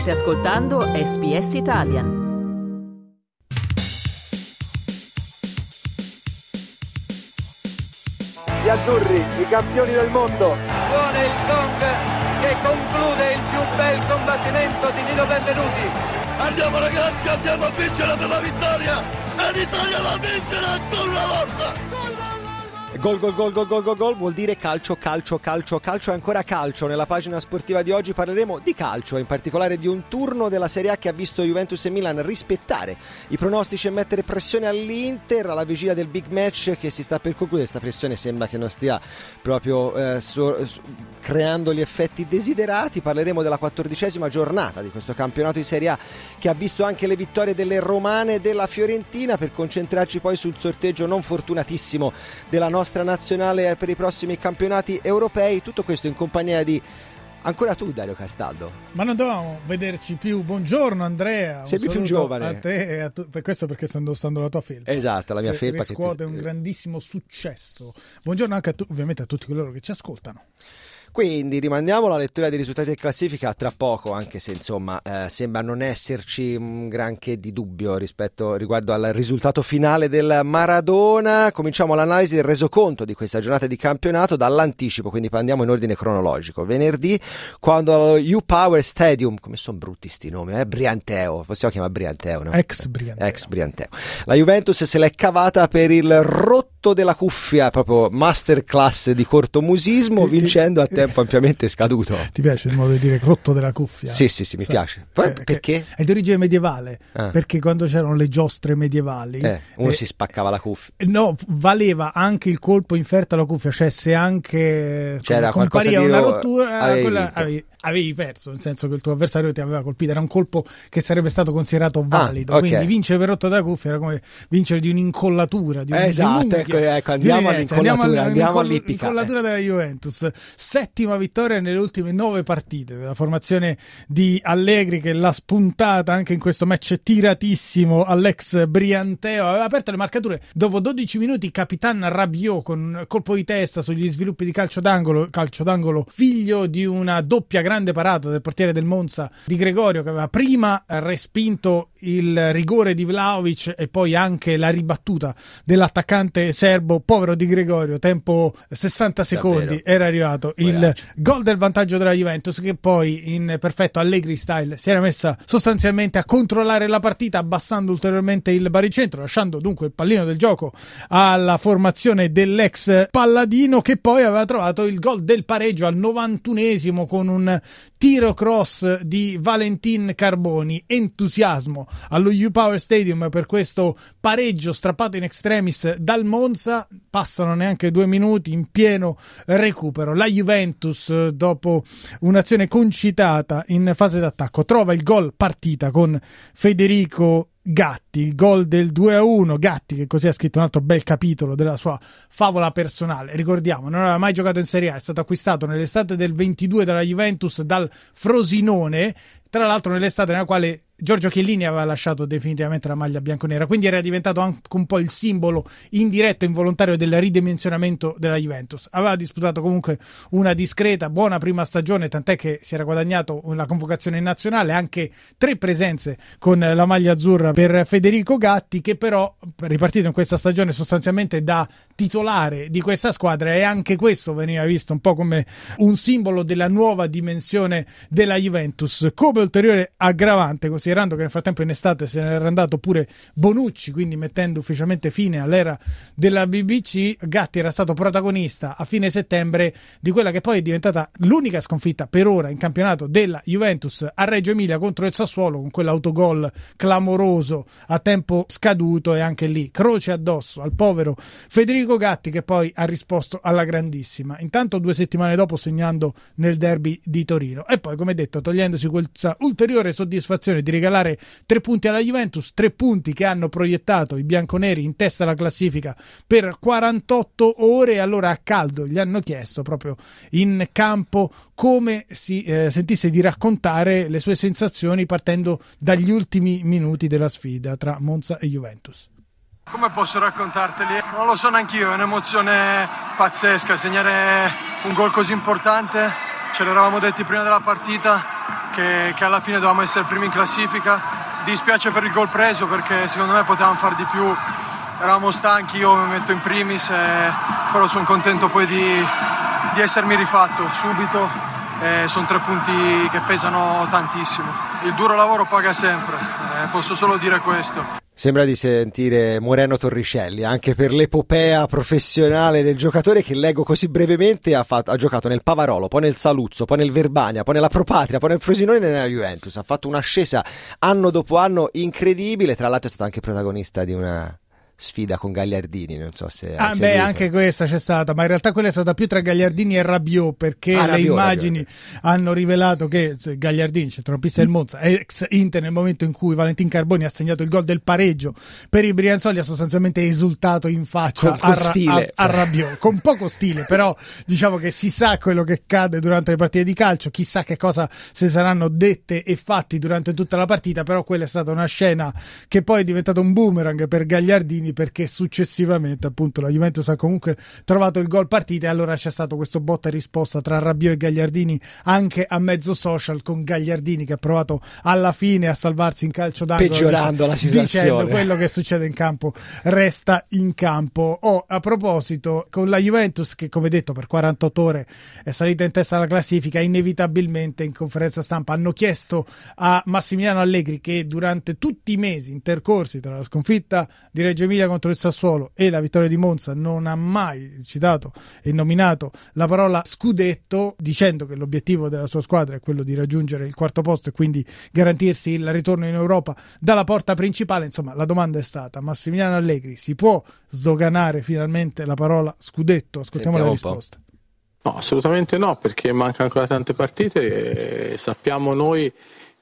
State ascoltando SBS Italian. Gli azzurri, i campioni del mondo. Suona il gong che conclude il più bel combattimento di Nino Benvenuti. Andiamo ragazzi, andiamo a vincere per la vittoria. E l'Italia la vincere ancora una volta. Gol, gol, gol, gol, gol, gol, gol vuol dire calcio, calcio, calcio, calcio e ancora calcio. Nella pagina sportiva di oggi parleremo di calcio, in particolare di un turno della Serie A che ha visto Juventus e Milan rispettare i pronostici e mettere pressione all'Inter alla vigilia del big match che si sta per concludere. Questa pressione sembra che non stia proprio creando gli effetti desiderati. Parleremo della 14ª giornata di questo campionato di Serie A che ha visto anche le vittorie delle romane e della Fiorentina, per concentrarci poi sul sorteggio non fortunatissimo della nostra nazionale per i prossimi campionati europei. Tutto questo in compagnia di ancora tu, Dario Castaldo. Ma non dovevamo vederci più. Buongiorno Andrea, sei più giovane a te e a questo perché sto indossando la tua felpa. Esatto, la mia felpa che riscuote un grandissimo successo. Buongiorno anche a tu, ovviamente a tutti coloro che ci ascoltano. Quindi rimandiamo la lettura dei risultati e classifica tra poco, anche se insomma sembra non esserci granché di dubbio riguardo al risultato finale del Maradona. Cominciamo l'analisi del resoconto di questa giornata di campionato dall'anticipo, quindi andiamo in ordine cronologico. Venerdì, quando allo U-Power Stadium, come sono brutti sti nomi, Brianteo, possiamo chiamare Brianteo, no? Ex Brianteo. La Juventus se l'è cavata per il rotto della cuffia, proprio masterclass di cortomusismo, vincendo a tempo ampiamente scaduto. Ti piace il modo di dire rotto della cuffia? Sì, mi piace. Poi, perché? È di origine medievale, perché quando c'erano le giostre medievali uno si spaccava la cuffia. No, valeva anche il colpo inferto alla cuffia, cioè se anche c'era compariva una rottura avevi perso, nel senso che il tuo avversario ti aveva colpito, era un colpo che sarebbe stato considerato valido, okay. Quindi vincere per rotto della cuffia era come vincere di un'incollatura, di un esatto, ecco, andiamo all'incollatura, andiamo all'ippica. Incollatura della Juventus, 7ª vittoria nelle ultime 9 partite della formazione di Allegri, che l'ha spuntata anche in questo match tiratissimo all'ex Brianteo. Aveva aperto le marcature dopo 12 minuti capitan Rabiot con un colpo di testa sugli sviluppi di calcio d'angolo figlio di una doppia grande parata del portiere del Monza di Gregorio, che aveva prima respinto il rigore di Vlahovic e poi anche la ribattuta dell'attaccante serbo, povero di Gregorio. Tempo 60 secondi, davvero. Era arrivato il gol del vantaggio della Juventus, che poi in perfetto Allegri style si era messa sostanzialmente a controllare la partita, abbassando ulteriormente il baricentro, lasciando dunque il pallino del gioco alla formazione dell'ex Palladino, che poi aveva trovato il gol del pareggio al 91esimo con un tiro cross di Valentin Carboni. Entusiasmo allo U-Power Stadium per questo pareggio strappato in extremis dal Monza. Passano neanche 2 minuti, in pieno recupero la Juventus, dopo un'azione concitata in fase d'attacco, trova il gol partita con Federico Gatti, gol del 2-1. Gatti, che così ha scritto un altro bel capitolo della sua favola personale. Ricordiamo, non aveva mai giocato in Serie A, è stato acquistato nell'estate del 22 dalla Juventus dal Frosinone, tra l'altro nell'estate nella quale Giorgio Chiellini aveva lasciato definitivamente la maglia bianconera, quindi era diventato anche un po' il simbolo indiretto e involontario del ridimensionamento della Juventus. Aveva disputato comunque una discreta, buona prima stagione, tant'è che si era guadagnato la convocazione nazionale, anche 3 presenze con la maglia azzurra per Federico Gatti, che però è ripartito in questa stagione sostanzialmente da titolare di questa squadra, e anche questo veniva visto un po' come un simbolo della nuova dimensione della Juventus, come ulteriore aggravante, considerando che nel frattempo in estate se n'era andato pure Bonucci, quindi mettendo ufficialmente fine all'era della BBC. Gatti era stato protagonista a fine settembre di quella che poi è diventata l'unica sconfitta per ora in campionato della Juventus a Reggio Emilia contro il Sassuolo, con quell'autogol clamoroso a tempo scaduto, e anche lì croce addosso al povero Federico Gatti, che poi ha risposto alla grandissima, intanto 2 settimane dopo segnando nel derby di Torino, e poi, come detto, togliendosi questa ulteriore soddisfazione di regalare 3 punti alla Juventus, 3 punti che hanno proiettato i bianconeri in testa alla classifica per 48 ore. Allora a caldo gli hanno chiesto proprio in campo come si sentisse di raccontare le sue sensazioni partendo dagli ultimi minuti della sfida tra Monza e Juventus. Come posso raccontarteli? Non lo so neanch'io, è un'emozione pazzesca segnare un gol così importante. Ce l'eravamo detti prima della partita che alla fine dovevamo essere primi in classifica. Dispiace per il gol preso perché secondo me potevamo far di più, eravamo stanchi, io mi metto in primis, però sono contento poi di essermi rifatto subito, sono tre punti che pesano tantissimo. Il duro lavoro paga sempre, posso solo dire questo. Sembra di sentire Moreno Torricelli anche per l'epopea professionale del giocatore che leggo così brevemente, ha giocato nel Pavarolo, poi nel Saluzzo, poi nel Verbania, poi nella Propatria, poi nel Frosinone e nella Juventus. Ha fatto un'ascesa anno dopo anno incredibile, tra l'altro è stato anche protagonista di una sfida con Gagliardini, non so se anche questa c'è stata, ma in realtà quella è stata più tra Gagliardini e Rabiot, perché Rabiot. Hanno rivelato che Gagliardini, centrocampista del Monza, ex Inter, nel momento in cui Valentin Carboni ha segnato il gol del pareggio per i Brianzoli, ha sostanzialmente esultato in faccia a Rabiot, con poco stile, però diciamo che si sa quello che cade durante le partite di calcio, chissà che cosa se saranno dette e fatti durante tutta la partita, però quella è stata una scena che poi è diventata un boomerang per Gagliardini, perché successivamente appunto la Juventus ha comunque trovato il gol partita e allora c'è stato questo botta e risposta tra Rabiot e Gagliardini anche a mezzo social, con Gagliardini che ha provato alla fine a salvarsi in calcio d'angolo peggiorando la situazione, dicendo quello che succede in campo resta in campo. A proposito, con la Juventus che come detto per 48 ore è salita in testa alla classifica, inevitabilmente in conferenza stampa hanno chiesto a Massimiliano Allegri, che durante tutti i mesi intercorsi tra la sconfitta di Reggio Emilia contro il Sassuolo e la vittoria di Monza non ha mai citato e nominato la parola scudetto, dicendo che l'obiettivo della sua squadra è quello di raggiungere il quarto posto e quindi garantirsi il ritorno in Europa dalla porta principale. Insomma, la domanda è stata: Massimiliano Allegri si può sdoganare finalmente la parola scudetto? Ascoltiamo la risposta. No, assolutamente no, perché mancano ancora tante partite e sappiamo noi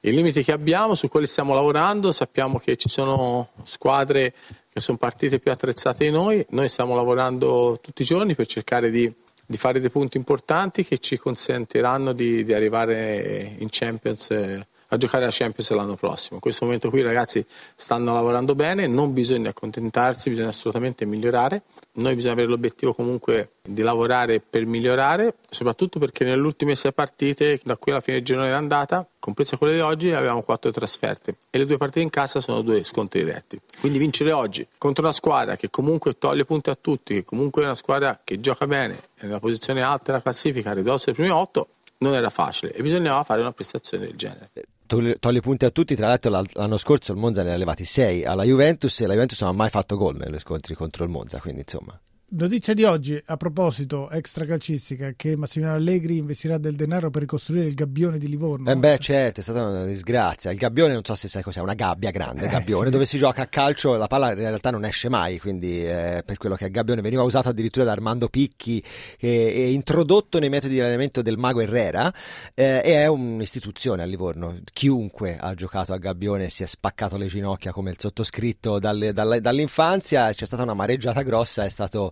i limiti che abbiamo, su quelli stiamo lavorando, sappiamo che ci sono squadre che sono partite più attrezzate di noi stiamo lavorando tutti i giorni per cercare di fare dei punti importanti che ci consentiranno di arrivare in Champions, a giocare la Champions l'anno prossimo. In questo momento qui i ragazzi stanno lavorando bene, non bisogna accontentarsi, bisogna assolutamente migliorare. Noi bisogna avere l'obiettivo comunque di lavorare per migliorare, soprattutto perché nelle ultime 6 partite, da qui alla fine del girone d'andata, compresa quella di oggi, avevamo 4 trasferte e le 2 partite in casa sono 2 scontri diretti. Quindi vincere oggi contro una squadra che comunque toglie punti a tutti, che comunque è una squadra che gioca bene, è nella posizione alta della classifica, a ridosso dei primi 8, non era facile e bisognava fare una prestazione del genere. Toglie punti a tutti, tra l'altro l'anno scorso il Monza ne ha levati 6 alla Juventus e la Juventus non ha mai fatto gol negli scontri contro il Monza, quindi insomma. Notizia di oggi a proposito extracalcistica, che Massimiliano Allegri investirà del denaro per ricostruire il gabbione di Livorno. Certo, è stata una disgrazia. Il gabbione, non so se sai cos'è, una gabbia grande, gabbione, sì. Dove si gioca a calcio, la palla in realtà non esce mai, quindi per quello che è gabbione veniva usato addirittura da Armando Picchi e introdotto nei metodi di allenamento del Mago Herrera, e è un'istituzione a Livorno. Chiunque ha giocato a gabbione si è spaccato le ginocchia come il sottoscritto dall'infanzia, c'è stata una mareggiata grossa, è stato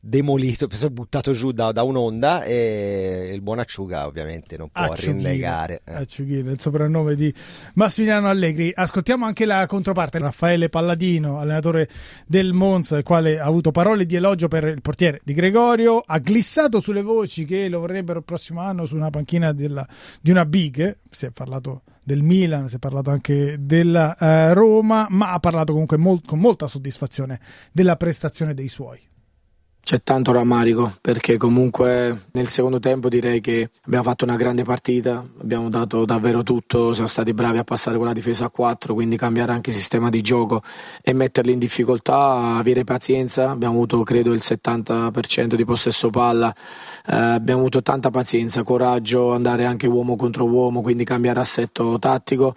demolito, buttato giù da un'onda, e il buon Acciuga ovviamente non può rinnegare. Acciughino, il soprannome di Massimiliano Allegri. Ascoltiamo anche la controparte, Raffaele Palladino, allenatore del Monza, il quale ha avuto parole di elogio per il portiere di Gregorio, ha glissato sulle voci che lo vorrebbero il prossimo anno su una panchina di una big, si è parlato del Milan, si è parlato anche della Roma, ma ha parlato comunque con molta soddisfazione della prestazione dei suoi. C'è tanto rammarico perché comunque nel secondo tempo direi che abbiamo fatto una grande partita, abbiamo dato davvero tutto, siamo stati bravi a passare con la difesa a 4, quindi cambiare anche il sistema di gioco e metterli in difficoltà, avere pazienza, abbiamo avuto credo il 70% di possesso palla, abbiamo avuto tanta pazienza, coraggio, andare anche uomo contro uomo, quindi cambiare assetto tattico.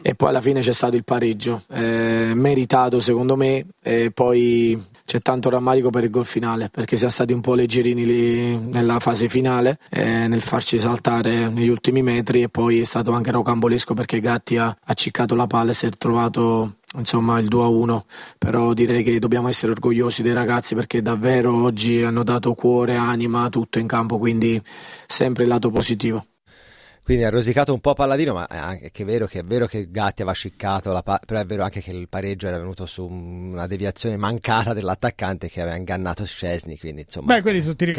E poi alla fine c'è stato il pareggio, meritato secondo me, e poi c'è tanto rammarico per il gol finale perché siamo stati un po' leggerini lì nella fase finale, nel farci saltare negli ultimi metri, e poi è stato anche rocambolesco perché Gatti ha acciccato la palla e si è trovato il 2-1, però direi che dobbiamo essere orgogliosi dei ragazzi perché davvero oggi hanno dato cuore, anima, tutto in campo, quindi sempre il lato positivo. Quindi ha rosicato un po' Palladino, ma è vero che Gatti aveva sciccato però è vero anche che il pareggio era venuto su una deviazione mancata dell'attaccante che aveva ingannato Szczesny, quindi insomma. Beh, quelli sono tiri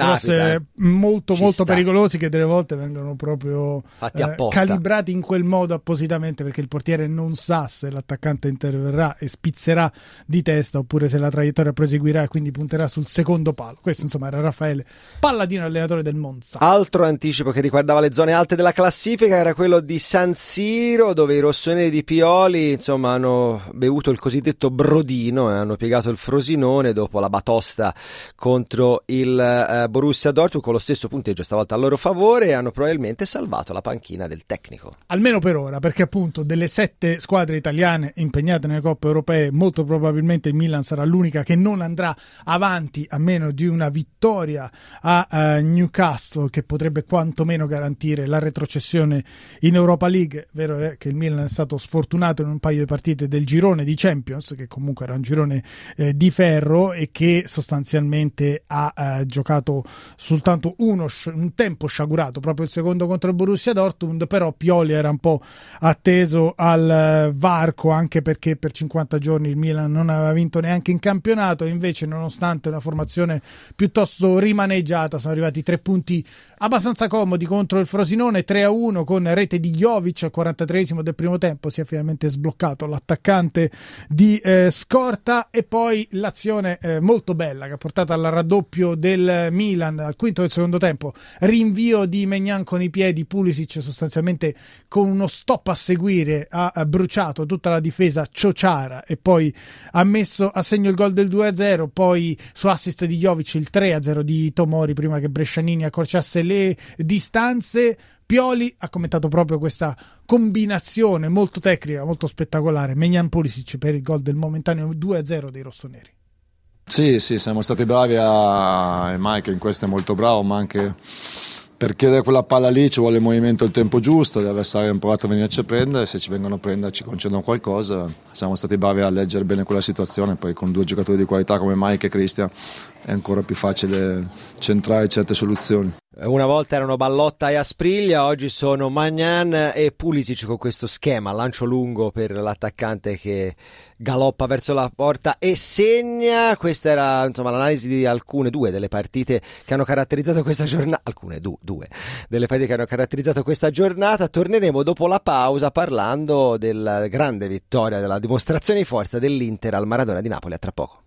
molto pericolosi che delle volte vengono proprio fatti apposta, calibrati in quel modo appositamente, perché il portiere non sa se l'attaccante interverrà e spizzerà di testa oppure se la traiettoria proseguirà e quindi punterà sul secondo palo. Questo insomma era Raffaele Palladino, allenatore del Monza. Altro anticipo che riguardava le zone alte della classifica era quello di San Siro, dove i rossoneri di Pioli insomma hanno bevuto il cosiddetto brodino e hanno piegato il Frosinone dopo la batosta contro il Borussia Dortmund con lo stesso punteggio stavolta a loro favore, e hanno probabilmente salvato la panchina del tecnico, almeno per ora, perché appunto delle 7 squadre italiane impegnate nelle coppe europee molto probabilmente il Milan sarà l'unica che non andrà avanti a meno di una vittoria a Newcastle, che potrebbe quantomeno garantire la retrocessione in Europa League. Vero è che il Milan è stato sfortunato in un paio di partite del girone di Champions, che comunque era un girone di ferro e che sostanzialmente ha giocato soltanto un tempo sciagurato, proprio il secondo contro il Borussia Dortmund. Però Pioli era un po' atteso al varco, anche perché per 50 giorni il Milan non aveva vinto neanche in campionato, e invece nonostante una formazione piuttosto rimaneggiata sono arrivati 3 punti abbastanza comodi contro il Frosinone, 3-1 con rete di Jovic al 43esimo del primo tempo. Si è finalmente sbloccato l'attaccante di scorta, e poi l'azione molto bella che ha portato al raddoppio del Milan al quinto del secondo tempo, rinvio di Maignan con i piedi, Pulisic sostanzialmente con uno stop a seguire ha bruciato tutta la difesa ciociara e poi ha messo a segno il gol del 2-0, poi su assist di Jovic il 3-0 di Tomori prima che Brescianini accorciasse le distanze. Pioli ha commentato proprio questa combinazione molto tecnica, molto spettacolare, Maignan Pulisic, per il gol del momentaneo 2-0 dei rossoneri. Sì, siamo stati bravi e Mike in questo è molto bravo, ma anche per chiedere quella palla lì ci vuole il movimento, il tempo giusto, gli avversari hanno provato a venirci a prendere, se ci vengono a prendere ci concedono qualcosa. Siamo stati bravi a leggere bene quella situazione, poi con 2 giocatori di qualità come Mike e Cristian è ancora più facile centrare certe soluzioni. Una volta erano Ballotta e Aspriglia, oggi sono Maignan e Pulisic con questo schema, lancio lungo per l'attaccante che galoppa verso la porta e segna. Questa era insomma l'analisi di due delle partite che hanno caratterizzato questa giornata, due delle partite che hanno caratterizzato questa giornata. Torneremo dopo la pausa parlando della grande vittoria, della dimostrazione di forza dell'Inter al Maradona di Napoli. A tra poco.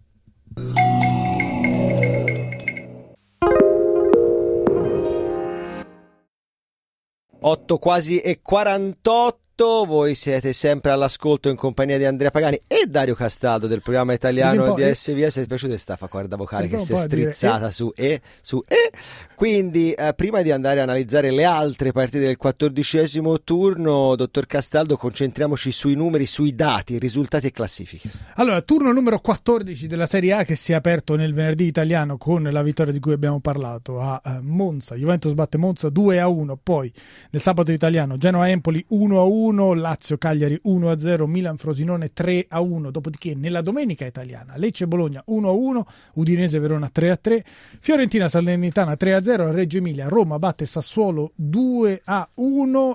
Quasi e 48. Voi siete sempre all'ascolto in compagnia di Andrea Pagani e Dario Castaldo del programma italiano di SBS. Ti è piaciuta questa corda vocale che si è strizzata su E? Quindi prima di andare a analizzare le altre partite del 14° turno, dottor Castaldo, concentriamoci sui numeri, sui dati, risultati e classifiche. Allora, turno numero 14 della Serie A, che si è aperto nel venerdì italiano con la vittoria di cui abbiamo parlato a Monza. Juventus batte Monza 2-1, poi nel sabato italiano Genoa-Empoli 1-1, Lazio Cagliari 1-0, Milan Frosinone 3-1, dopodiché nella domenica italiana Lecce Bologna 1-1, Udinese Verona 3-3, Fiorentina Salernitana 3-0, Reggio Emilia Roma batte Sassuolo 2-1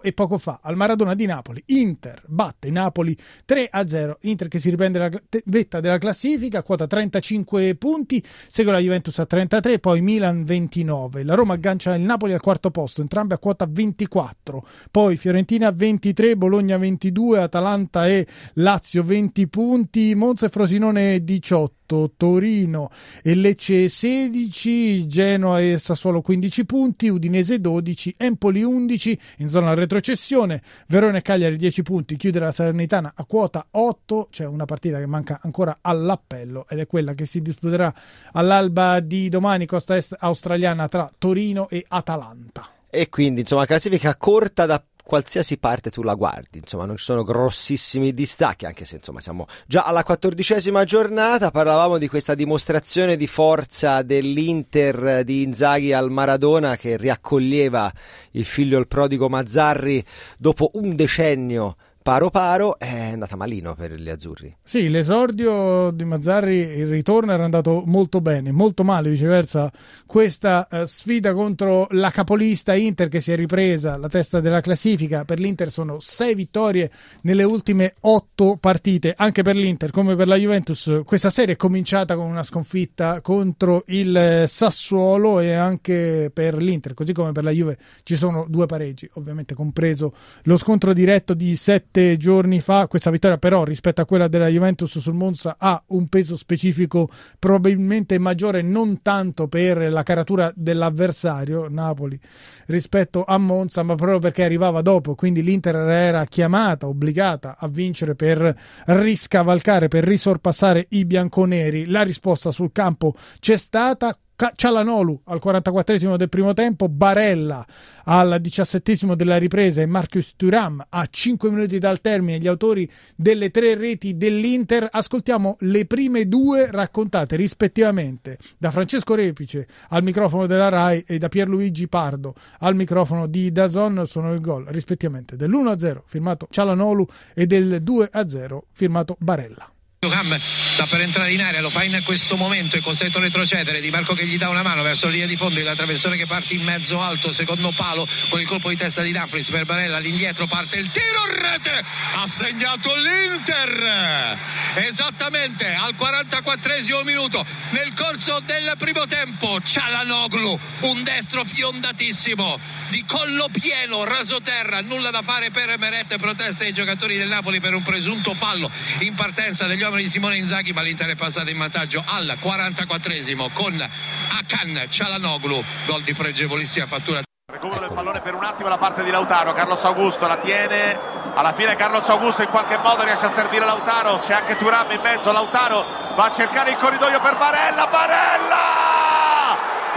e poco fa al Maradona di Napoli Inter batte Napoli 3-0, Inter che si riprende la vetta della classifica, quota 35 punti, segue la Juventus a 33, poi Milan 29, la Roma aggancia il Napoli al quarto posto, entrambe a quota 24, poi Fiorentina 23, Bologna 22, Atalanta e Lazio 20 punti, Monza e Frosinone 18, Torino e Lecce 16, Genoa e Sassuolo 15 punti, Udinese 12, Empoli 11 in zona retrocessione, Verona e Cagliari 10 punti, chiude la Salernitana a quota 8, c'è una partita che manca ancora all'appello ed è quella che si disputerà all'alba di domani, costa est australiana, tra Torino e Atalanta. E quindi insomma classifica corta da qualsiasi parte tu la guardi, insomma non ci sono grossissimi distacchi, anche se insomma siamo già alla 14ª giornata. Parlavamo di questa dimostrazione di forza dell'Inter di Inzaghi al Maradona, che riaccoglieva il figlio, il prodigo Mazzarri, dopo un decennio paro paro, è andata malino per gli azzurri. Sì, l'esordio di Mazzarri, il ritorno era andato molto bene, molto male viceversa questa sfida contro la capolista Inter, che si è ripresa la testa della classifica. Per l'Inter sono 6 vittorie nelle ultime 8 partite. Anche per l'Inter, come per la Juventus, questa serie è cominciata con una sconfitta contro il Sassuolo, e anche per l'Inter, così come per la Juve, ci sono 2 pareggi, ovviamente compreso lo scontro diretto di 7 giorni fa. Questa vittoria però rispetto a quella della Juventus sul Monza ha un peso specifico probabilmente maggiore, non tanto per la caratura dell'avversario Napoli rispetto a Monza, ma proprio perché arrivava dopo, quindi l'Inter era chiamata, obbligata a vincere per riscavalcare, per risorpassare i bianconeri. La risposta sul campo c'è stata. Çalhanoğlu al 44esimo del primo tempo, Barella al 17esimo della ripresa e Marcus Thuram a 5 minuti dal termine, gli autori delle 3 reti dell'Inter. Ascoltiamo le prime 2 raccontate rispettivamente da Francesco Repice al microfono della Rai e da Pierluigi Pardo al microfono di DAZN. Sono il gol rispettivamente dell'1-0 firmato Çalhanoğlu e del 2-0 firmato Barella. Thuram sta per entrare in area, lo fa in questo momento e costretto a retrocedere. Di Marco che gli dà una mano verso la linea di fondo, la traversone che parte in mezzo alto, secondo palo con il colpo di testa di Dumfries per Barella, all'indietro parte il tiro, rete, ha segnato l'Inter esattamente al 44esimo minuto nel corso del primo tempo. Çalhanoğlu, un destro fiondatissimo di collo pieno, raso terra, nulla da fare per Meret, protesta dei giocatori del Napoli per un presunto fallo in partenza degli uomini di Simone Inzaghi, ma l'Inter è passata in vantaggio al 44esimo con Hakan Çalhanoğlu, gol di pregevolissima fattura. Recupero del pallone per un attimo da parte di Lautaro, Carlos Augusto la tiene, alla fine Carlos Augusto in qualche modo riesce a servire Lautaro, c'è anche Thuram in mezzo, Lautaro va a cercare il corridoio per Barella,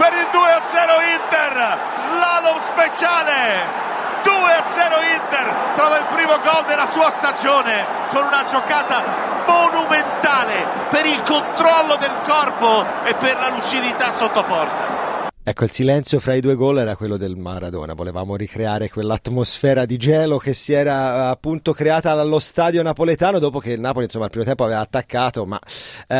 per il 2-0 Inter, slalom speciale, 2-0 Inter, trova il primo gol della sua stagione con una giocata monumentale per il controllo del corpo e per la lucidità sotto porta. Ecco, il silenzio fra i 2 gol era quello del Maradona, volevamo ricreare quell'atmosfera di gelo che si era appunto creata allo stadio napoletano dopo che il Napoli insomma al primo tempo aveva attaccato, ma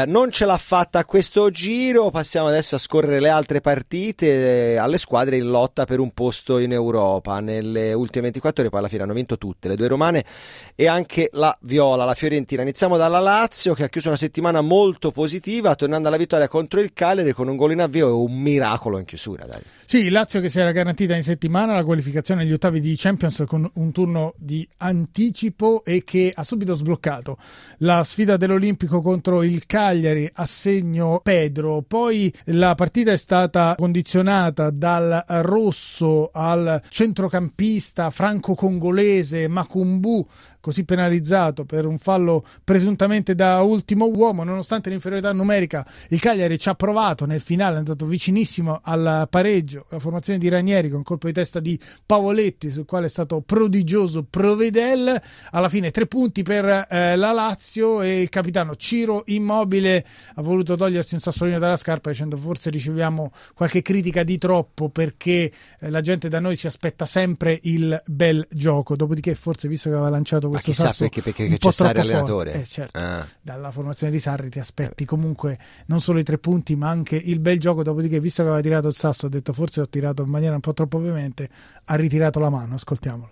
non ce l'ha fatta a questo giro. Passiamo adesso a scorrere le altre partite, alle squadre in lotta per un posto in Europa. Nelle ultime 24 ore poi alla fine hanno vinto tutte, le 2 romane e anche la Viola, la Fiorentina. Iniziamo dalla Lazio, che ha chiuso una settimana molto positiva tornando alla vittoria contro il Cagliari con un gol in avvio e un miracolo in chiusura, dai. Sì, Lazio che si era garantita in settimana la qualificazione agli ottavi di Champions con un turno di anticipo e che ha subito sbloccato la sfida dell'Olimpico contro il Cagliari a segno Pedro. Poi la partita è stata condizionata dal rosso al centrocampista franco-congolese Makumbu, così penalizzato per un fallo presuntamente da ultimo uomo. Nonostante l'inferiorità numerica, il Cagliari ci ha provato nel finale, è andato vicinissimo al pareggio, la formazione di Ranieri con colpo di testa di Pavoletti sul quale è stato prodigioso Provedel. Alla fine 3 punti per la Lazio e il capitano Ciro Immobile ha voluto togliersi un sassolino dalla scarpa dicendo forse riceviamo qualche critica di troppo perché la gente da noi si aspetta sempre il bel gioco, dopodiché forse visto che aveva lanciato questo sasso perché un po' troppo allenatore forte, certo. Dalla formazione di Sarri ti aspetti comunque non solo i 3 punti ma anche il bel gioco, dopodiché visto che aveva tirato il sasso ha detto forse ho tirato in maniera un po' troppo ovviamente, ha ritirato la mano. Ascoltiamolo.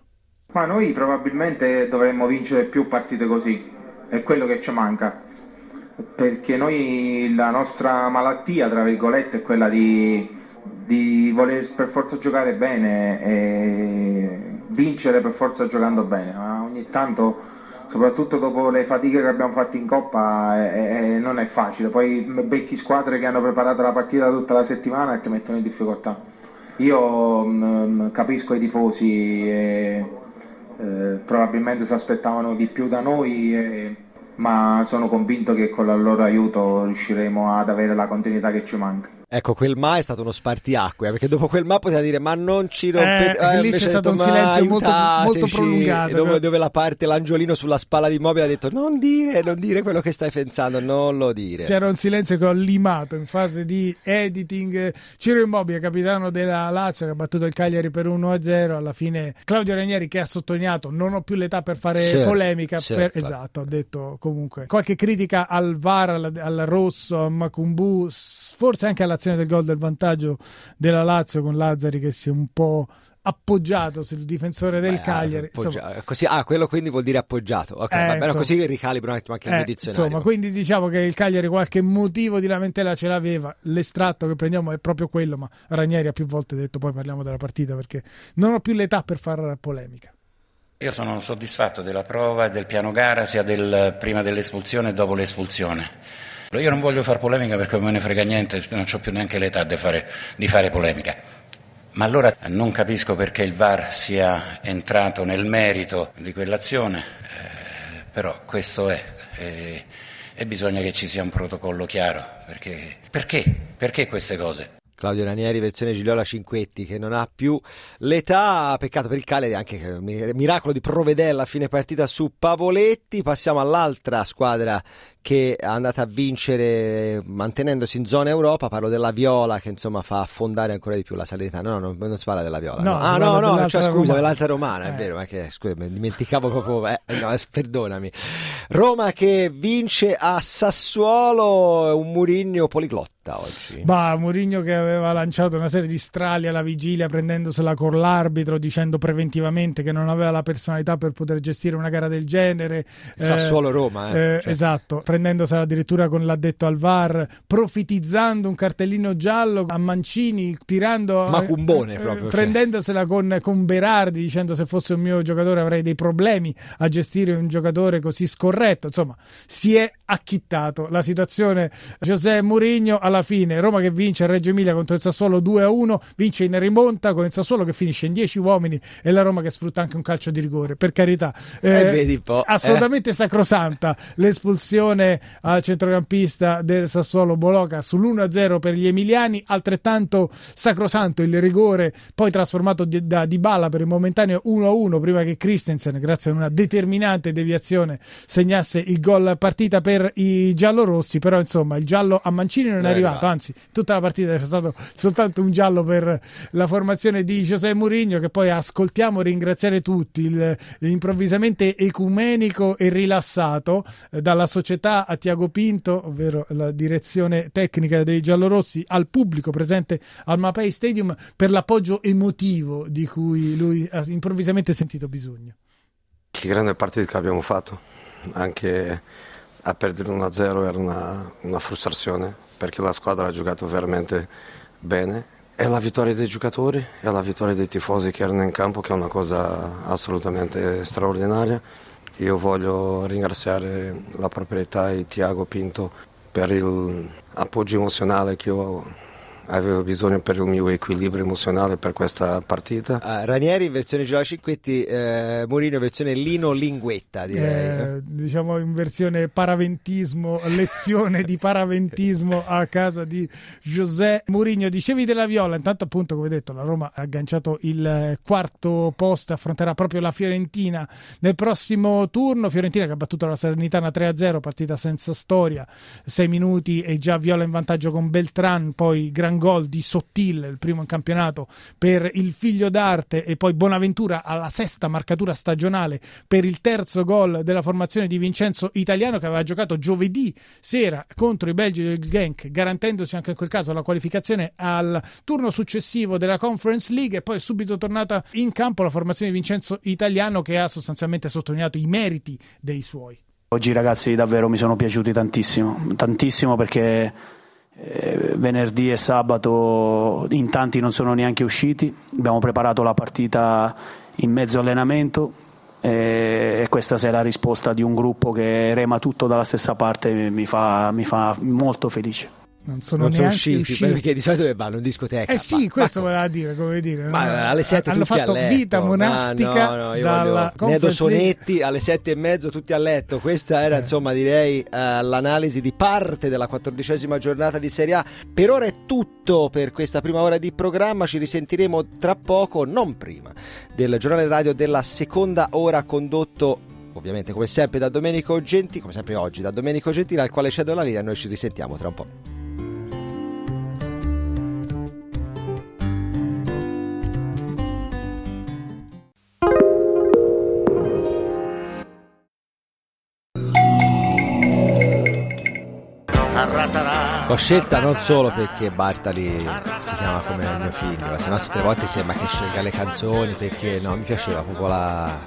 Ma noi probabilmente dovremmo vincere più partite così, è quello che ci manca, perché noi la nostra malattia tra virgolette è quella di voler per forza giocare bene e vincere per forza giocando bene, ma ogni tanto soprattutto dopo le fatiche che abbiamo fatto in Coppa non è facile, poi becchi squadre che hanno preparato la partita tutta la settimana e ti mettono in difficoltà. Io capisco i tifosi, probabilmente si aspettavano di più da noi, ma sono convinto che con il loro aiuto riusciremo ad avere la continuità che ci manca. Ecco, quel ma è stato uno spartiacque, perché dopo quel ma poteva dire ma non ci rompete, lì c'è stato un silenzio molto prolungato, dove la parte l'angiolino sulla spalla di Immobile ha detto non dire quello che stai pensando, non lo dire. C'era un silenzio che ho limato in fase di editing. Ciro Immobile, capitano della Lazio, che ha battuto il Cagliari per 1-0, alla fine Claudio Ranieri, che ha sottolineato non ho più l'età per fare polemica, esatto, ha detto comunque qualche critica al VAR, al rosso, a Makumbu, forse anche all'azione del gol del vantaggio della Lazio con Lazzari che si è un po' appoggiato sul difensore del Cagliari. Così, quello quindi vuol dire appoggiato. Ok, va bene, così ricalibro anche il dizionario. Insomma, quindi diciamo che il Cagliari qualche motivo di lamentela ce l'aveva. L'estratto che prendiamo è proprio quello, ma Ranieri ha più volte detto poi parliamo della partita perché non ho più l'età per fare polemica. Io sono soddisfatto della prova e del piano gara, sia prima dell'espulsione e dopo l'espulsione. Io non voglio fare polemica perché non me ne frega niente, non ho più neanche l'età di fare polemica. Ma allora non capisco perché il VAR sia entrato nel merito di quell'azione, però questo è, e bisogna che ci sia un protocollo chiaro, perché queste cose? Claudio Ranieri versione Gigliola Cinquetti, che non ha più l'età, peccato per il Cagliari, anche miracolo di Provedella a fine partita su Pavoletti. Passiamo all'altra squadra che è andata a vincere mantenendosi in zona Europa, parlo della Viola che insomma fa affondare ancora di più la Salernitana. Non si parla della Viola, dell'altra romana, è vero, ma che scusa, mi dimenticavo proprio, perdonami. Roma che vince a Sassuolo, un Mourinho poliglotta oggi. Mourinho che aveva lanciato una serie di strali alla vigilia prendendosela con l'arbitro, dicendo preventivamente che non aveva la personalità per poter gestire una gara del genere. Sassuolo-Roma. Esatto, prendendosela addirittura con l'addetto al VAR, profetizzando un cartellino giallo a Mancini, tirando Macumbone proprio, prendendosela con Berardi, dicendo se fosse un mio giocatore avrei dei problemi a gestire un giocatore così scorretto. Insomma, si è acchittato la situazione. José Mourinho, alla fine Roma che vince a Reggio Emilia contro il Sassuolo 2-1, vince in rimonta con il Sassuolo che finisce in 10 uomini e la Roma che sfrutta anche un calcio di rigore, per carità, assolutamente sacrosanta l'espulsione al centrocampista del Sassuolo Boloca sull'1-0 per gli emiliani, altrettanto sacrosanto il rigore poi trasformato da Dybala per il momentaneo 1-1 prima che Christensen, grazie a una determinante deviazione, segnasse il gol partita per i giallorossi. Però insomma il giallo a Mancini non è arrivato, anzi tutta la partita c'è stato soltanto un giallo per la formazione di José Mourinho, che poi ascoltiamo ringraziare tutti, improvvisamente ecumenico e rilassato, dalla società a Tiago Pinto, ovvero la direzione tecnica dei giallorossi, al pubblico presente al Mapei Stadium per l'appoggio emotivo di cui lui ha improvvisamente sentito bisogno. Che grande partita che abbiamo fatto. Anche a perdere 1-0 era una frustrazione, perché la squadra ha giocato veramente bene. È la vittoria dei giocatori, è la vittoria dei tifosi che erano in campo, che è una cosa assolutamente straordinaria. Io voglio ringraziare la proprietà e Tiago Pinto per l'appoggio emozionale che io avevo bisogno per il mio equilibrio emozionale per questa partita. Ranieri versione Giovanni Cinquetti, Mourinho versione Lino Linguetta, direi. Diciamo in versione paraventismo, lezione di paraventismo a casa di José Mourinho. Dicevi della Viola, intanto appunto come detto la Roma ha agganciato il quarto posto, affronterà proprio la Fiorentina nel prossimo turno. Fiorentina che ha battuto la Salernitana 3-0, partita senza storia, 6 minuti e già Viola in vantaggio con Beltran, poi gran gol di Sottile, il primo in campionato per il figlio d'arte, e poi Bonaventura alla 6ª marcatura stagionale per il 3° gol della formazione di Vincenzo Italiano, che aveva giocato giovedì sera contro i belgi del Genk, garantendosi anche in quel caso la qualificazione al turno successivo della Conference League. E poi è subito tornata in campo la formazione di Vincenzo Italiano, che ha sostanzialmente sottolineato i meriti dei suoi. Oggi ragazzi davvero mi sono piaciuti tantissimo, perché venerdì e sabato in tanti non sono neanche usciti, abbiamo preparato la partita in mezzo allenamento e questa sera la risposta di un gruppo che rema tutto dalla stessa parte mi fa molto felice. non sono neanche usciti perché di solito vanno in discoteca. Questo voleva dire, come dire, ma alle 7 hanno fatto vita monastica dalla Nedo Sonetti alle 7:30 tutti a letto. Questa era insomma, direi, l'analisi di parte della 14ª giornata di Serie A. Per ora è tutto per questa prima ora di programma, ci risentiremo tra poco, non prima del giornale radio della seconda ora, condotto ovviamente come sempre da Domenico Gentili, come sempre oggi da Domenico Gentili, al quale cedo la linea. Noi ci risentiamo tra un po'. L'ho scelta non solo perché Bartali si chiama come mio figlio, se no tutte le volte sembra che scelga le canzoni, perché no, mi piaceva proprio la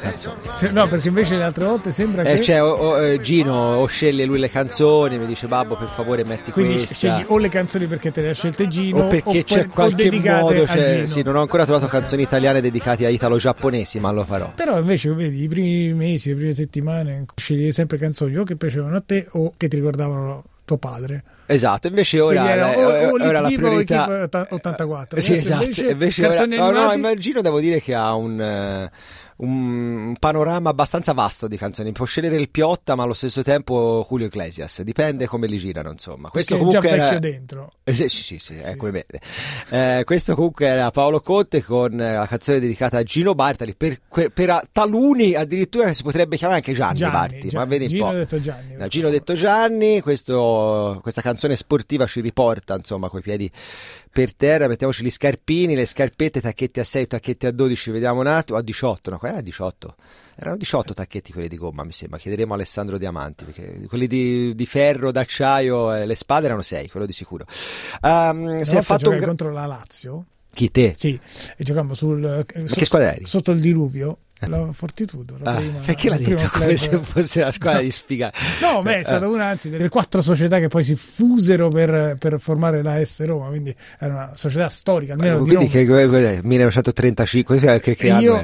canzone. No, perché invece le altre volte sembra che Gino o sceglie lui le canzoni, mi dice babbo per favore metti quindi questa. Quindi scegli o le canzoni perché te le ha scelte Gino, o perché c'è qualche modo, sì, non ho ancora trovato canzoni italiane dedicate a italo-giapponesi, ma lo farò. Però invece vedi, i primi mesi, le prime settimane scegli sempre canzoni o che piacevano a te o che ti ricordavano tuo padre. Esatto, invece ora era la priorità 84. Sì, esatto. Invece ora, no, immagino, devo dire che ha un panorama abbastanza vasto di canzoni, può scegliere il Piotta ma allo stesso tempo Julio Iglesias, dipende come li girano, insomma. Questo perché comunque già vecchio dentro. Sì. Ecco, questo comunque era Paolo Conte con la canzone dedicata a Gino Bartali, per taluni addirittura si potrebbe chiamare anche Gianni Bartali, ma vedi un Gino po'. Gino detto Gianni, questa canzone sportiva ci riporta insomma coi piedi per terra, mettiamoci gli scarpini, le scarpette, tacchetti a 6, tacchetti a 12, vediamo un attimo, a 18, no? Era 18, erano 18 tacchetti quelli di gomma, mi sembra. Chiederemo a Alessandro Diamanti, perché quelli di ferro, d'acciaio, le spade erano 6, quello di sicuro. Si è fatto contro la Lazio. Chi, te? Sì, e giocavamo che squadra eri? Sotto il diluvio. La Fortitudo, perché l'ha detto come se fosse la squadra di sfigati? No, ma è stata una, anzi, delle 4 società che poi si fusero per formare la S Roma, quindi era una società storica, almeno di Roma. Che 1935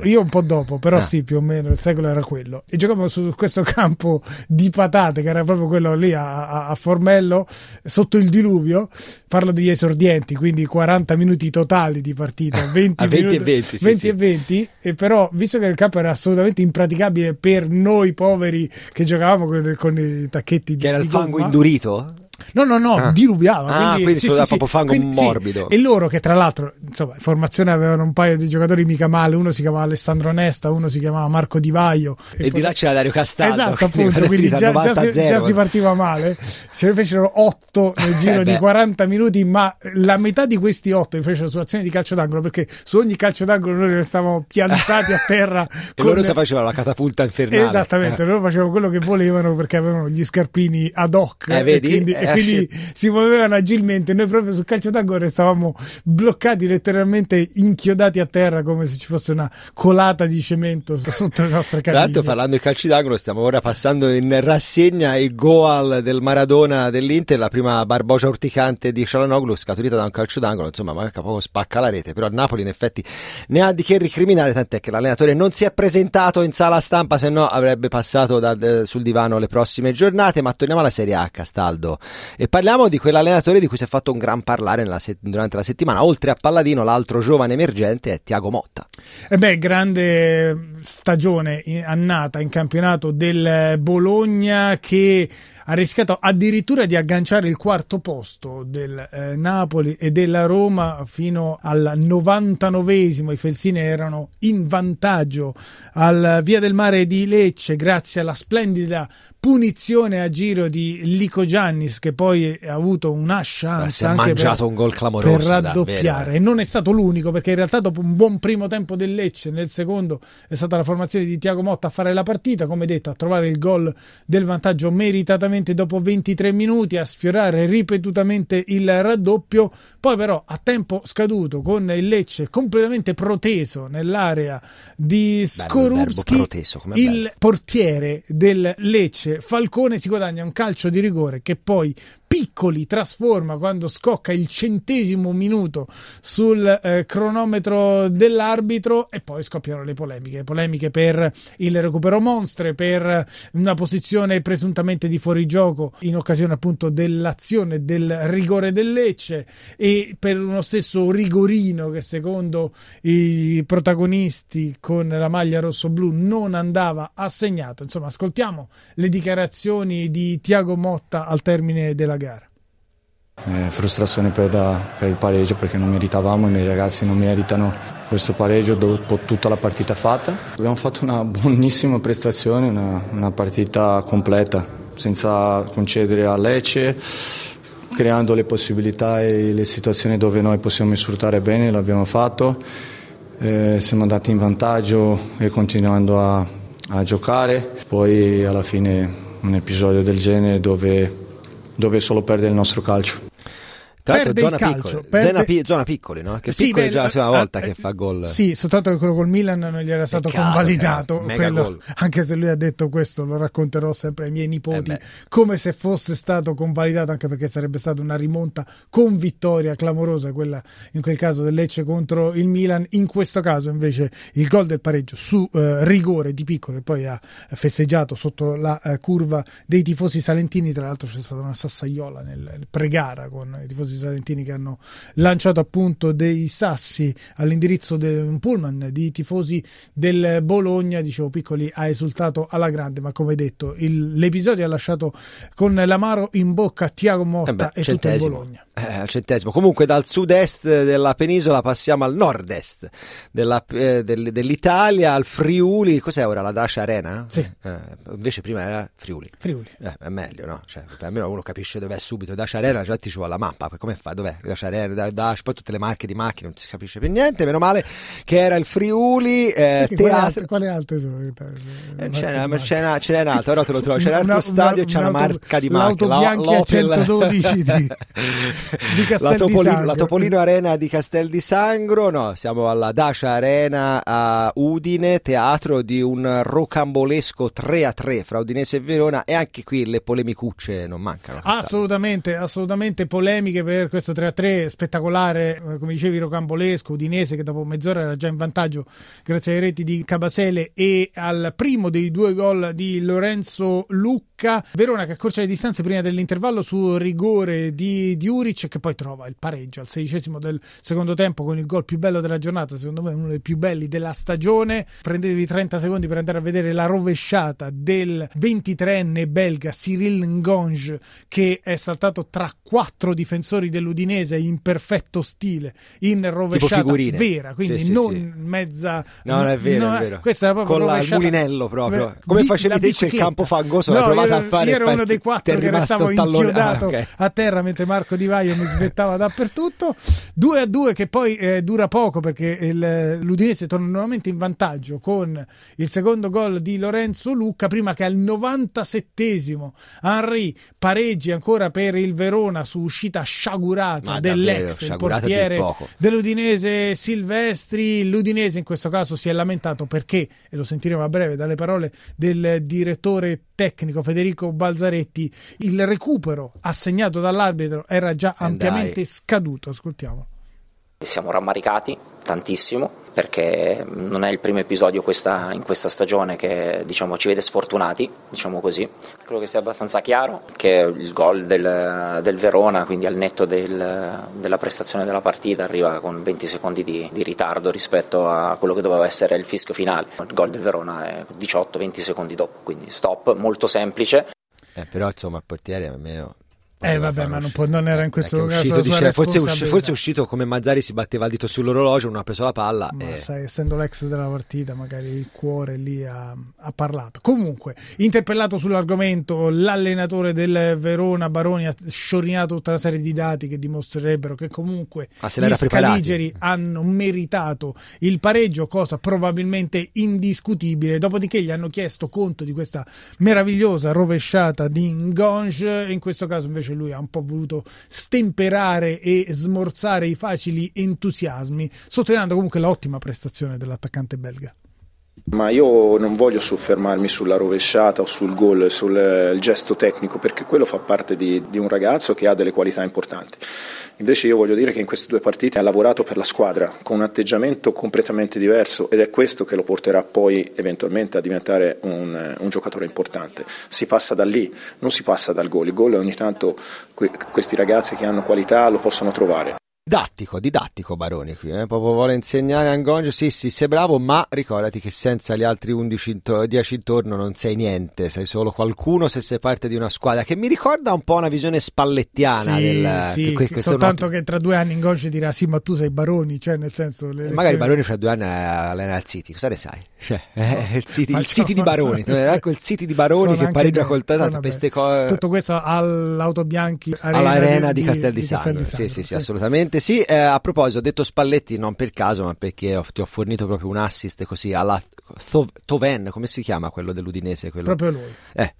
io un po' dopo, però sì, più o meno il secolo era quello. E giocavamo su questo campo di patate che era proprio quello lì a Formello, sotto il diluvio. Parlo degli esordienti, quindi 40 minuti totali di partita, 20 e 20, e però visto che il era assolutamente impraticabile per noi poveri che giocavamo con i tacchetti che era il fango indurito? No, diluviava, quindi sì, proprio fango, quindi, morbido. Sì. E loro, che tra l'altro insomma in formazione avevano un paio di giocatori mica male, uno si chiamava Alessandro Nesta, uno si chiamava Marco Di Vaio e di là c'era Dario Castaldo. Esatto, appunto, quindi già si partiva male. Ce ne fecero 8 nel giro di 40 minuti, ma la metà di questi 8 li fecero su azioni di calcio d'angolo, perché su ogni calcio d'angolo noi stavamo piantati a terra e loro si facevano la catapulta infernale. Esattamente, loro facevano quello che volevano perché avevano gli scarpini ad hoc, vedi? Quindi si muovevano agilmente. Noi proprio sul calcio d'angolo stavamo bloccati, letteralmente inchiodati a terra come se ci fosse una colata di cemento sotto le nostre caviglie. Tra l'altro, parlando di calcio d'angolo, stiamo ora passando in rassegna il goal del Maradona dell'Inter, la prima barbogia urticante di Çalhanoğlu scaturita da un calcio d'angolo. Insomma, manca poco, spacca la rete, però il Napoli in effetti ne ha di che ricriminare, tant'è che l'allenatore non si è presentato in sala stampa, se no avrebbe passato sul divano le prossime giornate. Ma torniamo alla Serie A, Castaldo, e parliamo di quell'allenatore di cui si è fatto un gran parlare durante la settimana. Oltre a Palladino, l'altro giovane emergente è Thiago Motta. Grande stagione annata in campionato del Bologna, che ha rischiato addirittura di agganciare il quarto posto del Napoli e della Roma fino al 99esimo. I felsini erano in vantaggio al Via del Mare di Lecce grazie alla splendida punizione a giro di Lico Giannis, che poi ha avuto una chance anche mangiato un gol clamoroso per raddoppiare, davvero. E non è stato l'unico, perché in realtà dopo un buon primo tempo del Lecce, nel secondo è stata la formazione di Thiago Motta a fare la partita, come detto, a trovare il gol del vantaggio meritatamente dopo 23 minuti, a sfiorare ripetutamente il raddoppio. Poi però a tempo scaduto, con il Lecce completamente proteso nell'area di Skorupski, il portiere del Lecce Falcone si guadagna un calcio di rigore che poi piccoli trasforma quando scocca il 100° minuto sul cronometro dell'arbitro, e poi scoppiano le polemiche per il recupero monstre, per una posizione presuntamente di fuorigioco in occasione appunto dell'azione del rigore del Lecce, e per uno stesso rigorino che secondo i protagonisti con la maglia rossoblu non andava assegnato. Insomma, ascoltiamo le dichiarazioni di Thiago Motta al termine della gara. Frustrazione per il pareggio, perché non meritavamo, i miei ragazzi non meritano questo pareggio dopo tutta la partita fatta. Abbiamo fatto una buonissima prestazione, una partita completa, senza concedere a Lecce, creando le possibilità e le situazioni dove noi possiamo sfruttare bene, l'abbiamo fatto. Siamo andati in vantaggio e continuando a giocare. Poi alla fine un episodio del genere dove solo perde il nostro calcio. Tra l'altro zona piccoli, no? Che sì, piccoli, già la prima volta che fa gol. Sì, soltanto che quello col Milan non gli era stato convalidato, quello, anche se lui ha detto questo, lo racconterò sempre ai miei nipoti, come se fosse stato convalidato, anche perché sarebbe stata una rimonta con vittoria clamorosa, quella in quel caso del Lecce contro il Milan. In questo caso invece il gol del pareggio su rigore di Piccoli, poi ha festeggiato sotto la curva dei tifosi salentini. Tra l'altro c'è stata una sassaiola nel pre-gara con i tifosi salentini che hanno lanciato appunto dei sassi all'indirizzo di un pullman di tifosi del Bologna. Dicevo, Piccoli ha esultato alla grande, ma come detto l'episodio ha lasciato con l'amaro in bocca Thiago Motta e tutto il Bologna. Centesimo. Comunque dal sud-est della penisola passiamo al nord-est dell'Italia, al Friuli. Cos'è ora, la Dacia Arena? Sì. Invece prima era Friuli. È meglio, no? Cioè, almeno uno capisce dov'è subito. Dacia Arena, già ti ci vuole la mappa. Come fa? Dov'è? Dacia Arena, Dacia, poi tutte le marche di macchine, non si capisce più niente. Meno male che era il Friuli. Teatro. Quali altre sono? C'è un'altra, ora te lo trovo. C'è un altro stadio e c'è una marca di macchine. L'auto bianca 112 di la Topolino Arena di Castel di Sangro. No, siamo alla Dacia Arena a Udine, teatro di un rocambolesco 3-3 fra Udinese e Verona, e anche qui le polemicucce non mancano. Assolutamente polemiche per questo 3-3 spettacolare, come dicevi, rocambolesco. Udinese che dopo mezz'ora era già in vantaggio grazie ai reti di Cabasele e al primo dei 2 gol di Lorenzo Lucca. Verona che accorcia le distanze prima dell'intervallo su rigore di Juric, che poi trova il pareggio al 16° del secondo tempo con il gol più bello della giornata, secondo me uno dei più belli della stagione. Prendetevi 30 secondi per andare a vedere la rovesciata del 23enne belga Cyril Ngonge, che è saltato tra 4 difensori dell'Udinese in perfetto stile, in rovesciata vera, quindi mezza. No, non è vero, è vero. Questa è proprio con il mulinello proprio. Come facevi te il campo fangoso? No, io ero uno dei 4 che restavo inchiodato a terra mentre Marco Di Vaio mi svettava dappertutto. 2-2 che poi dura poco, perché l'Udinese torna nuovamente in vantaggio con il secondo gol di Lorenzo Lucca, prima che al 97° Henry pareggi ancora per il Verona su uscita sciagurata portiere dell'Udinese Silvestri. L'Udinese in questo caso si è lamentato perché, e lo sentiremo a breve dalle parole del direttore tecnico Federico Balzaretti, il recupero assegnato dall'arbitro era già ampiamente scaduto. Ascoltiamo. Siamo rammaricati tantissimo, perché non è il primo episodio in questa stagione che ci vede sfortunati, così. Credo che sia abbastanza chiaro che il gol del Verona, quindi al netto della prestazione della partita, arriva con 20 secondi di ritardo rispetto a quello che doveva essere il fischio finale. Il gol del Verona è 18-20 secondi dopo, quindi stop, molto semplice. Però insomma il portiere almeno... ma non era in questo caso. Forse è uscito come Mazzarri si batteva il dito sull'orologio, non ha preso la palla. Ma sai, essendo l'ex della partita, magari il cuore lì ha parlato. Comunque, interpellato sull'argomento, l'allenatore del Verona, Baroni, ha sciorinato tutta una serie di dati che dimostrerebbero che comunque gli scaligeri hanno meritato il pareggio, cosa probabilmente indiscutibile. Dopodiché gli hanno chiesto conto di questa meravigliosa rovesciata di Ngonge. In questo caso invece lui ha un po' voluto stemperare e smorzare i facili entusiasmi, sottolineando comunque l'ottima prestazione dell'attaccante belga. Ma io non voglio soffermarmi sulla rovesciata o sul gol, sul gesto tecnico, perché quello fa parte di un ragazzo che ha delle qualità importanti. Invece io voglio dire che in queste due partite ha lavorato per la squadra con un atteggiamento completamente diverso, ed è questo che lo porterà poi eventualmente a diventare un giocatore importante. Si passa da lì, non si passa dal gol. Il gol ogni tanto questi ragazzi che hanno qualità lo possono trovare. Didattico Baroni qui, proprio vuole insegnare a Angongio, sì, sei bravo, ma ricordati che senza gli altri 10 intorno non sei niente, sei solo qualcuno se sei parte di una squadra, che mi ricorda un po' una visione spallettiana che soltanto che tra 2 anni Angongio dirà sì, ma tu sei Baroni, cioè nel senso le magari Baroni fra 2 anni allena il City, cosa ne sai? Cioè, il City di Baroni, ecco il City di Baroni sono che pareggia col Taranto, tutto questo all'Autobianchi all'arena di Castel di Sangro. Sì, assolutamente. Sì, a proposito, ho detto Spalletti non per caso, ma perché ti ho fornito proprio un assist così alla Toven, come si chiama quello dell'Udinese? Quello...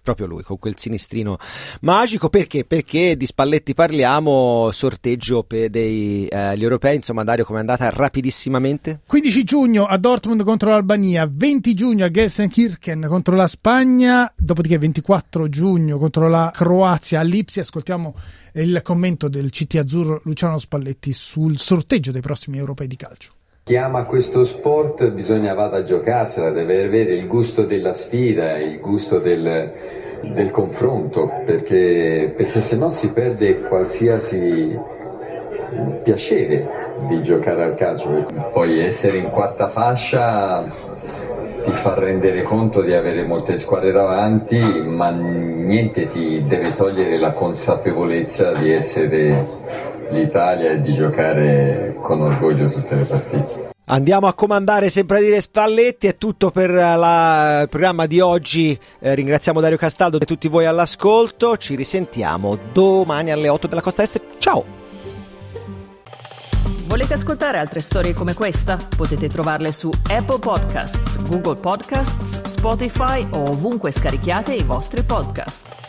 Proprio lui, con quel sinistrino magico. Perché di Spalletti parliamo, sorteggio per gli europei, insomma Dario, com'è andata rapidissimamente? 15 giugno a Dortmund contro l'Albania, 20 giugno a Gelsenkirchen contro la Spagna, dopodiché 24 giugno contro la Croazia a Lipsia. Ascoltiamo il commento del CT azzurro Luciano Spalletti sul sorteggio dei prossimi europei di calcio. Chi ama questo sport bisogna vada a giocarsela, deve avere il gusto della sfida, il gusto del confronto, perché se no si perde qualsiasi piacere di giocare al calcio. Poi essere in quarta fascia ti fa rendere conto di avere molte squadre davanti, ma niente ti deve togliere la consapevolezza di essere l'Italia e di giocare con orgoglio tutte le partite. Andiamo a comandare, sempre a dire Spalletti. È tutto per il programma di oggi, ringraziamo Dario Castaldo e tutti voi all'ascolto, ci risentiamo domani alle 8 della Costa Est, ciao! Volete ascoltare altre storie come questa? Potete trovarle su Apple Podcasts, Google Podcasts, Spotify o ovunque scarichiate i vostri podcast.